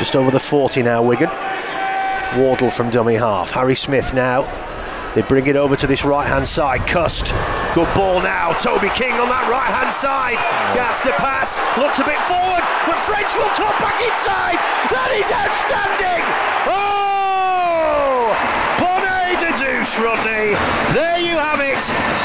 Just over the 40 now, Wigan. Wardle from dummy half. Harry Smith now. They bring it over to this right-hand side. Cust. Good ball now. Toby King on that right-hand side. That's the pass. Looks a bit forward, but French will come back inside. That is outstanding. Oh! Bonnet de douche, Rodney. There you have it.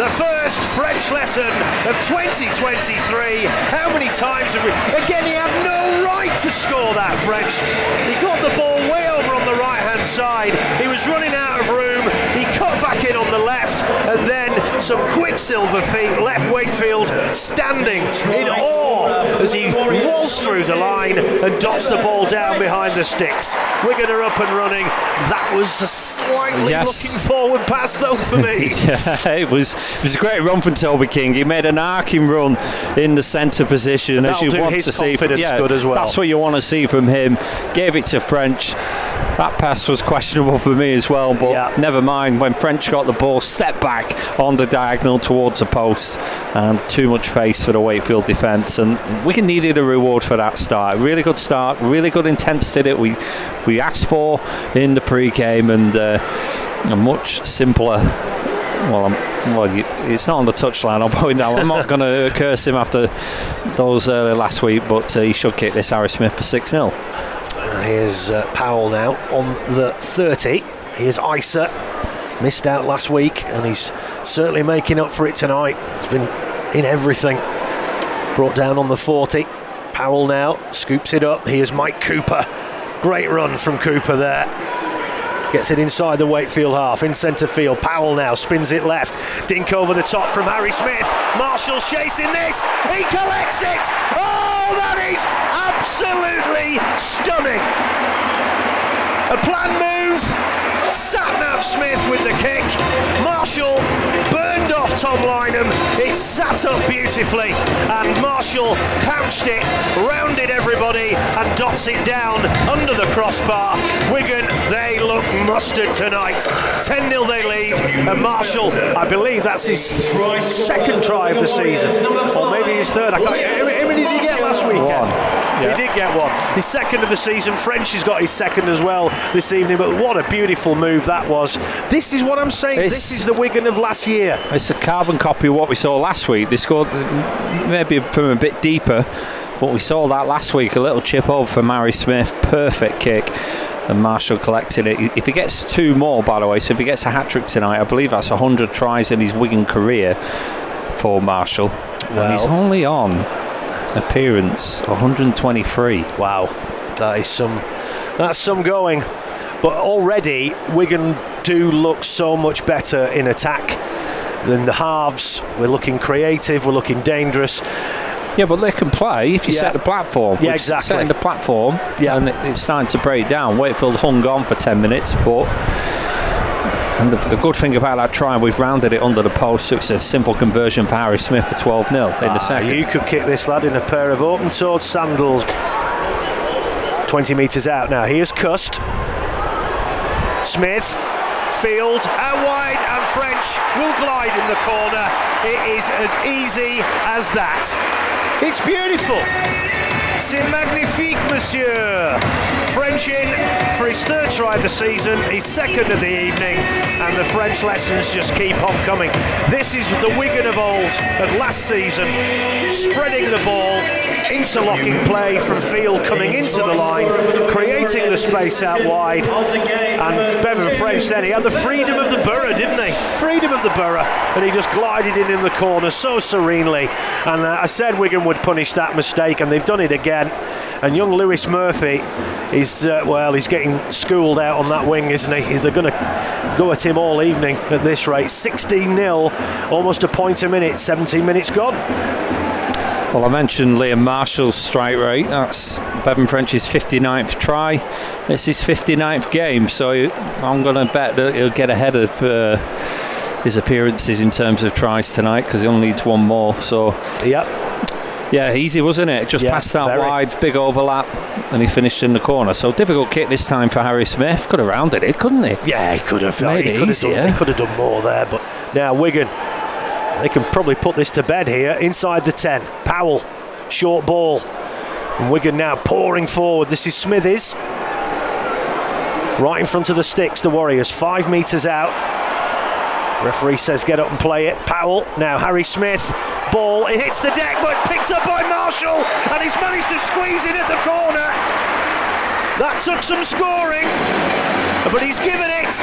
The first French lesson of 2023. How many times have we... Again, he had no right to score that, French. He got the ball way over on the right-hand side. He was running out of room. He cut back in on the left, and then some quicksilver feet left Wakefield standing in awe as he waltzed through the line and dots the ball down behind the sticks. Wigan are up and running. That was a slightly looking forward pass, though, for me. Yeah, it was a great run from Toby King. He made an arcing run in the centre position, as you want to see. Good as well. That's what you want to see from him. Gave it to French. That pass was questionable for me as well, but never mind. When French got the ball, stepped back on the diagonal towards the post, and too much pace for the Wakefield defence, and Wigan needed a reward for that start. Really good start, really good intensity that we asked for in the pre-game, and a much simpler... Well, it's not on the touchline, I'll point out. I'm not going to curse him after those earlier last week, but he should kick this, Harry Smith, for 6-0. Here's Powell now on the 30. Here's Isa. Missed out last week, and he's certainly making up for it tonight. He's been in everything. Brought down on the 40. Powell now scoops it up. Here's Mike Cooper. Great run from Cooper there. Gets it inside the Wakefield half, in centre field. Powell now spins it left. Dink over the top from Harry Smith. Marshall chasing this. He collects it. Oh, that is absolutely stunning. A planned move. Satnam Smith with the kick. Marshall burned off Tom Lineham. It sat up beautifully, and Marshall pounced it, rounded everybody, and dots it down under the crossbar. Wigan, they look mustard tonight. 10-0 they lead, and Marshall, I believe that's his second try of the season, or maybe his third. I can't. How many did he get last weekend? One. He did get one. His second of the season. French has got his second as well this evening. But what a beautiful move that was. This is what I'm saying. This is the Wigan of last year. It's a carbon copy of what we saw last week. They scored maybe from a bit deeper, but we saw that last week. A little chip over for Mary Smith, perfect kick, and Marshall collected it. If he gets two more, by the way, so if he gets a hat-trick tonight, I believe that's 100 tries in his Wigan career for Marshall. Well, and he's only on appearance 123. Wow, that is some. That's some going. But already Wigan do look so much better in attack than the halves. We're looking creative, we're looking dangerous. Yeah, but they can play if you set the platform. Yeah, exactly. Setting the platform, and it's starting to break down. Wakefield hung on for 10 minutes, but... And the good thing about that try, we've rounded it under the post, so it's a simple conversion for Harry Smith for 12-0 in the second. You could kick this lad in a pair of open-toed sandals. 20 metres out now. Here's Cust. Smith, Field, out wide, and French will glide in the corner. It is as easy as that. It's beautiful. C'est magnifique, monsieur. French in for his third try of the season, his second of the evening, and the French lessons just keep on coming. This is the Wigan of old, of last season, spreading the ball, interlocking play from Field coming into the line, creating the space out wide, and Bevan French then, he had the freedom of the borough, didn't he? Freedom of the borough, and he just glided in the corner so serenely, and I said Wigan would punish that mistake, and they've done it again, and young Lewis Murphy is, well, he's getting schooled out on that wing, isn't he? They're going to go at him all evening at this rate. 16-0, almost a point a minute, 17 minutes gone. Well, I mentioned Liam Marshall's strike rate. That's Bevan French's 59th try. It's his 59th game, so I'm going to bet that he'll get ahead of his appearances in terms of tries tonight, because he only needs one more. So, yeah, easy, wasn't it? Just passed that wide, big overlap, and he finished in the corner. So difficult kick this time for Harry Smith. Could have rounded it, couldn't he? Yeah, he could have. He could have done more there. But now Wigan, they can probably put this to bed here inside the 10. Powell, short ball. And Wigan now pouring forward. This is Smithies. Right in front of the sticks, the Warriors, 5 metres out. Referee says get up and play it. Powell, now Harry Smith. Ball, it hits the deck, but picked up by Marshall, and he's managed to squeeze it at the corner. That took some scoring, but he's given it.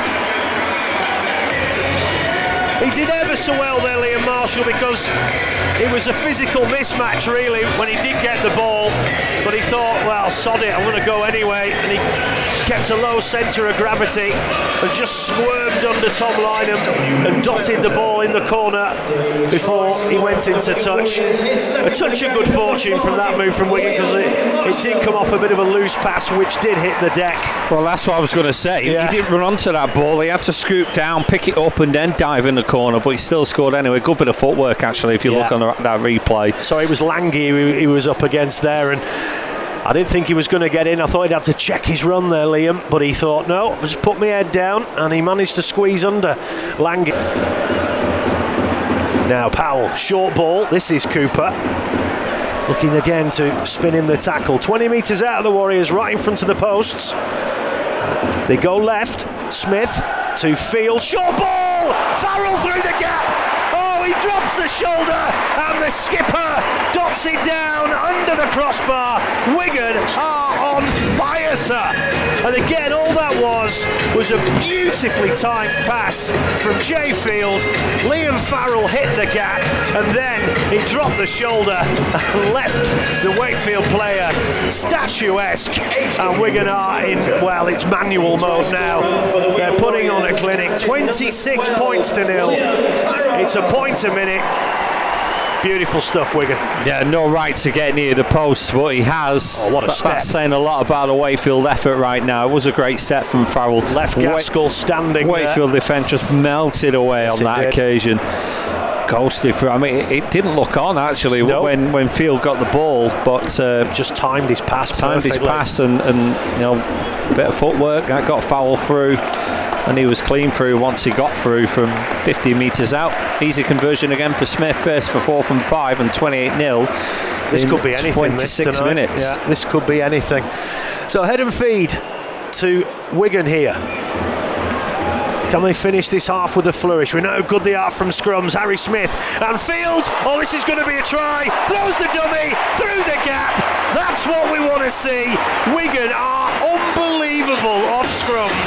He did ever so well there, Liam Marshall, because it was a physical mismatch really when he did get the ball, but he thought, well, sod it, I'm going to go anyway, and he kept a low centre of gravity and just squirmed under Tom Lineham and dotted the ball in the corner before he went into touch. A touch of good fortune from that move from Wigan, because it did come off a bit of a loose pass which did hit the deck. Well, that's what I was going to say. Yeah. He didn't run onto that ball, he had to scoop down, pick it up and then dive in the corner, but he still scored anyway. Good bit of footwork actually if you look on that replay. So it was Lange he was up against there, and I didn't think he was going to get in. I thought he'd have to check his run there, Liam, but he thought, no, just put my head down, and he managed to squeeze under Lange. Now Powell, short ball, this is Cooper, looking again to spin in the tackle. 20 metres out of the Warriors, right in front of the posts. They go left, Smith to Field, short ball, Farrell through the gap. Oh, he drops the shoulder, and the skipper dots it down under the crossbar. Wigan are on fire, sir. And again, all that was a beautifully timed pass from Jai Field. Liam Farrell hit the gap, and then he dropped the shoulder and left the Wakefield player statuesque. And Wigan are in, well, it's manual mode now. They're putting on a clinic, 26 points to nil. It's a point a minute. Beautiful stuff, Wigan. Yeah, no right to get near the post, but he has. Oh, what a step. That's saying a lot about the Wakefield effort right now. It was a great step from Farrell. Left Gaskell standing. Wakefield defence just melted away on that occasion. Ghostly for, I mean, it didn't look on actually when Field got the ball, but just timed his pass. Timed his pass and you know, a bit of footwork that got Farrell through. And he was clean through once he got through from 50 metres out. Easy conversion again for Smith, first for 4 from 5 and 28-0. This could be anything. 26 minutes. Yeah, this could be anything. So head and feed to Wigan here. Can they finish this half with a flourish? We know how good they are from scrums. Harry Smith and Fields. Oh, this is going to be a try. Throws the dummy through the gap. That's what we want to see. Wigan are unbelievable off scrums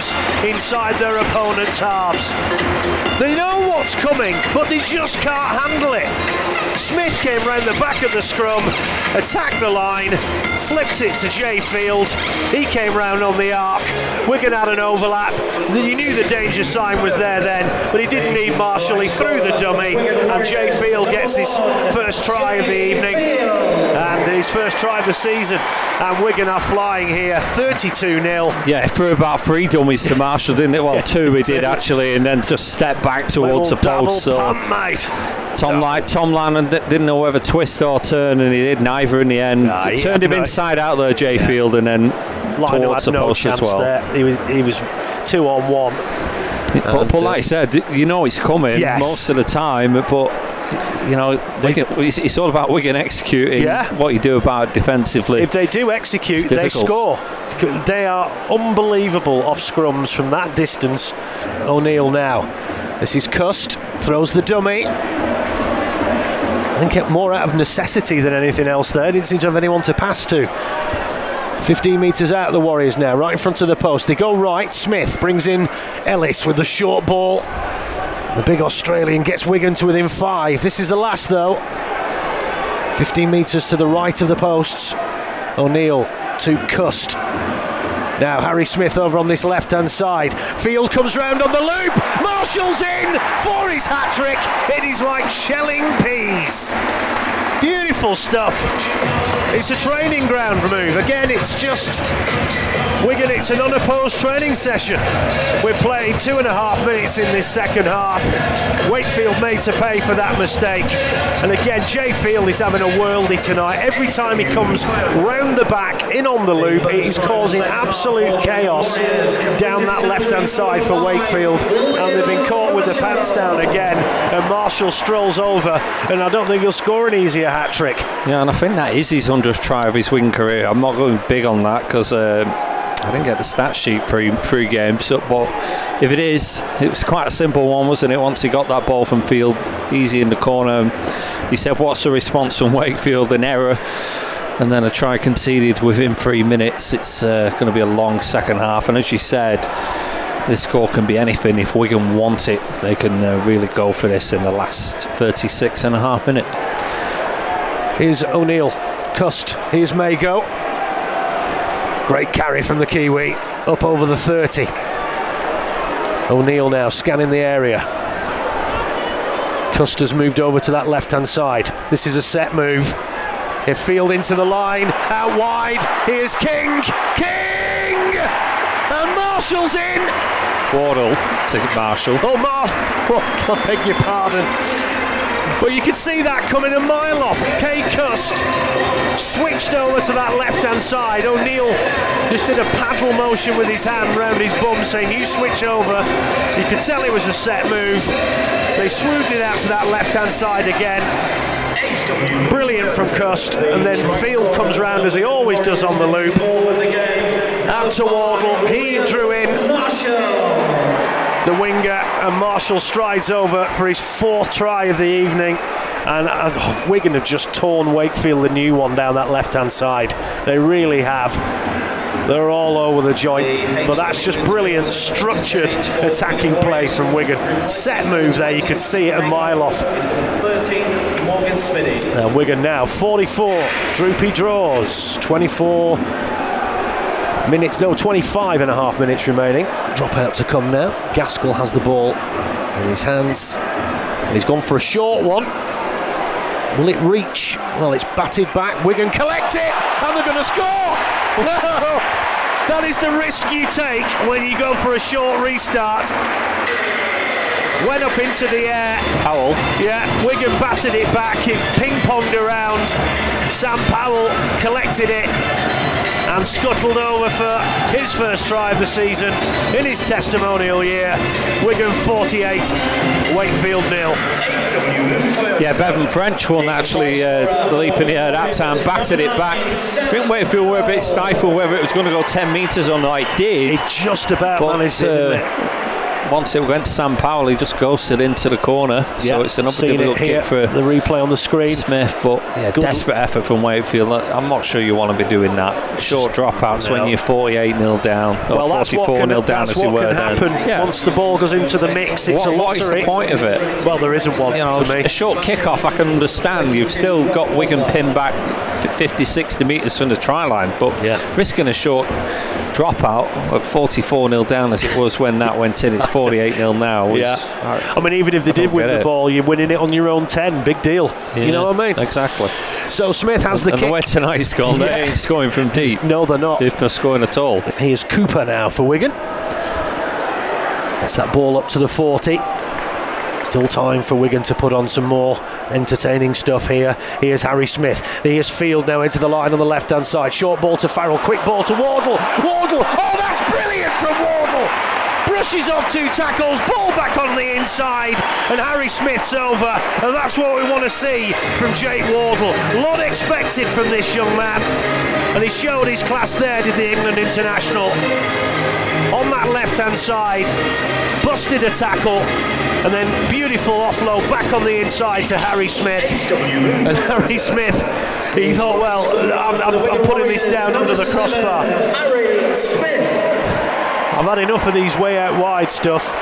inside their opponent's halves. They know what's coming, but they just can't handle it. Smith came round the back of the scrum, attacked the line, flipped it to Jai Field. He came round on the arc. Wigan had an overlap. You knew the danger sign was there then, but he didn't need Marshall. He threw the dummy, and Jai Field gets his first try of the evening and his first try of the season. And Wigan are flying here, 32-0. Yeah, threw about 3 dummies to Marshall, didn't it? Well, 2 he did actually, and then just stepped back towards the post. So Tom Lannan didn't know whether twist or turn, and he did neither in the end. He turned him inside out there, Jai Field, and then Lionel towards the post as well. There. He was 2 on 1. But like I said, you know it's coming most of the time, but you know, it's all about Wigan executing what you do about defensively. If they do execute, they score. They are unbelievable off scrums from that distance. O'Neill now. This is Cust, throws the dummy. I think it more out of necessity than anything else there. Didn't seem to have anyone to pass to. 15 metres out of the Warriors now, right in front of the post. They go right, Smith brings in Ellis with the short ball. The big Australian gets Wigan to within 5. This is the last though. 15 metres to the right of the posts. O'Neill to Cust. Now Harry Smith over on this left-hand side. Field comes round on the loop. Marshall's in for his hat-trick. It is like shelling peas. Beautiful stuff. It's a training ground move. Again, It's just Wigan, it's an unopposed training session. We're playing 2.5 minutes in this second half. Wakefield made to pay for that mistake. And again, Jai Field is having a worldie tonight. Every time he comes round the back, in on the loop, it is causing absolute chaos down that left-hand side for Wakefield. And they've been caught with the pants down again. And Marshall strolls over, and I don't think he'll score an easier hat-trick. Yeah, and I think that is his 100th try of his Wigan career. I'm not going big on that because I didn't get the stat sheet pre-game, so, but if it is, it was quite a simple one, wasn't it? Once he got that ball from Field, easy in the corner, he said, what's the response from Wakefield? An error, and then a try conceded within 3 minutes. It's going to be a long second half, and as you said, this score can be anything. If Wigan want it, they can really go for this in the last 36.5 minutes. Here's O'Neill, Cust, here's Mago. Great carry from the Kiwi, up over the 30. O'Neill now scanning the area. Cust has moved over to that left-hand side. This is a set move. If Field into the line, out wide, here's King! King! And Marshall's in! Wardle to Marshall. Oh, I beg your pardon. But you could see that coming a mile off. K. Cust switched over to that left-hand side. O'Neill just did a paddle motion with his hand round his bum, saying, you switch over. You could tell it was a set move. They swooped it out to that left-hand side again. Brilliant from Cust. And then Field comes round, as he always does on the loop. Out to Wardle. He drew in the winger, and Marshall strides over for his fourth try of the evening. And Wigan have just torn Wakefield the new one down that left hand side. They really have. They're all over the joint, but that's just brilliant structured attacking play from Wigan. Set move there, you could see it a mile off. Morgan Smithies. And Wigan now 44 droopy draws, 25 and a half minutes remaining. Dropout to come now. Gaskell has the ball in his hands, and he's gone for a short one. Will it reach? Well, it's batted back. Wigan collect it, and they're going to score. Well, that is the risk you take when you go for a short restart. Went up into the air. Powell. Yeah, Wigan batted it back. It ping-ponged around. Sam Powell collected it and scuttled over for his first try of the season in his testimonial year. Wigan 48, Wakefield 0. Yeah, Bevan French won actually the leap in the air that time, batted it back. I think Wakefield were a bit stifled whether it was going to go 10 metres or not. It did. It just about managed it. Once it went to Sam Powell, he just ghosted into the corner. Yeah, so it's another difficult kick for the replay on the screen. Smith, but yeah, desperate effort from Wakefield. I'm not sure you want to be doing that. Short dropouts when you're 48-0 down, or 44-0 down, as you were then. Yeah. Once the ball goes into the mix, it's a lottery. What is the point of it? Well, there isn't one, you know, for me. A short kick-off, I can understand. You've still got Wigan pinned back 50, 60 metres from the try line, but risking a short dropout at 44-0 down, as it was when that went in, it's 48-0 now. Yeah. I mean, even if they did win the ball, you're winning it on your own 10. Big deal. Yeah, you know what I mean? Exactly. So Smith has the kick. And the way tonight's gone, they ain't scoring from deep. No, they're not. If they're scoring at all. Here's Cooper now for Wigan. Gets that ball up to the 40. Still time for Wigan to put on some more entertaining stuff here. Here's Harry Smith. Here's Field now into the line on the left-hand side. Short ball to Farrell. Quick ball to Wardle. Wardle! Oh, that's brilliant from Wardle! Brushes off two tackles, ball back on the inside, and Harry Smith's over, and that's what we want to see from Jake Wardle. A lot expected from this young man, and he showed his class there, did the England international. On that left-hand side, busted a tackle, and then beautiful offload back on the inside to Harry Smith. And Harry Smith, he thought, well, I'm putting this down under the crossbar. Harry Smith. I've had enough of these way out wide stuff,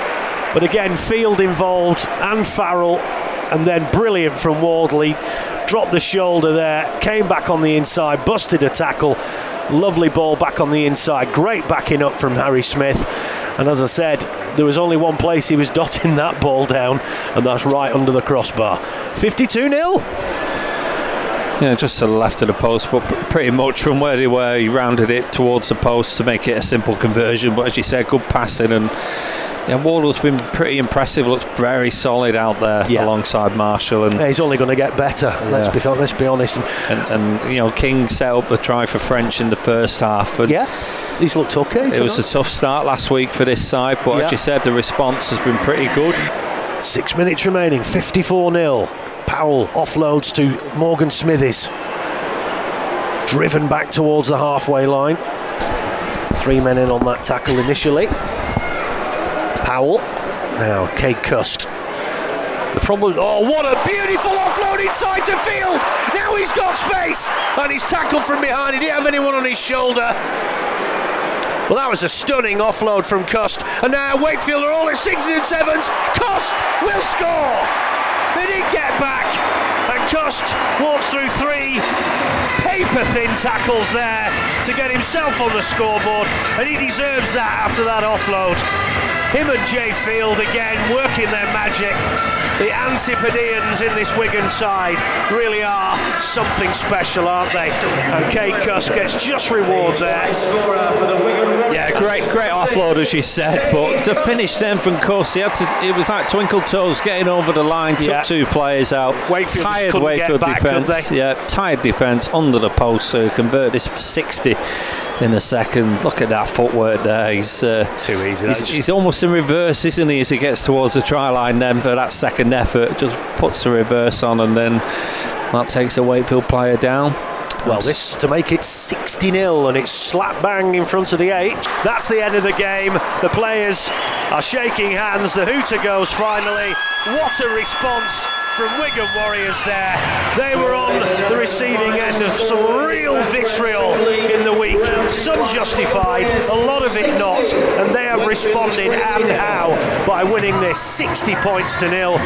but again, Field involved and Farrell, and then brilliant from Wardle. He dropped the shoulder there, came back on the inside, busted a tackle, lovely ball back on the inside, great backing up from Harry Smith. And as I said, there was only one place he was dotting that ball down, and that's right under the crossbar. 52-0. you know, just to the left of the post, but pretty much from where they were, he rounded it towards the post to make it a simple conversion. But as you said, good passing, and yeah, Wardle's been pretty impressive. Looks very solid out there, yeah, alongside Marshall, and yeah, he's only going to get better. Yeah. Let's be honest. And you know, King set up the try for French in the first half. And yeah, he's looked okay. It was a tough start last week for this side, but yeah, as you said, the response has been pretty good. 6 minutes remaining, 54-0. Powell offloads to Morgan Smithies. Driven back towards the halfway line. Three men in on that tackle initially. Powell, now Kate Cust. The problem, oh, what a beautiful offload inside to Field! Now he's got space, and he's tackled from behind. He didn't have anyone on his shoulder. Well, that was a stunning offload from Cust, and now Wakefield are all at sixes and sevens. Cust will score! They did get back, and Cust walks through three paper-thin tackles there to get himself on the scoreboard, and he deserves that after that offload. Him and Jai Field again working their magic. The Antipodeans in this Wigan side really are something special, aren't they? And Kate Cust gets just reward there. Yeah, great offload as you said, but to finish them from Cust, it was like twinkle toes getting over the line, took two players out. Wakefield tired Wakefield defence. Yeah, tired defence under the post, so convert this for 60 in a second. Look at that footwork there. He's too easy. He's almost in reverse, isn't he, as he gets towards the try line then for that second effort. Just puts the reverse on, and then that takes a Wakefield player down. Well, this to make it 60-0, and it's slap bang in front of the 8. That's the end of the game. The players are shaking hands. The hooter goes finally. What a response from Wigan Warriors there. They were on the receiving end of some real vitriol in the week, some justified, a lot of it not, and they have responded, and how, by winning this 60 points to nil.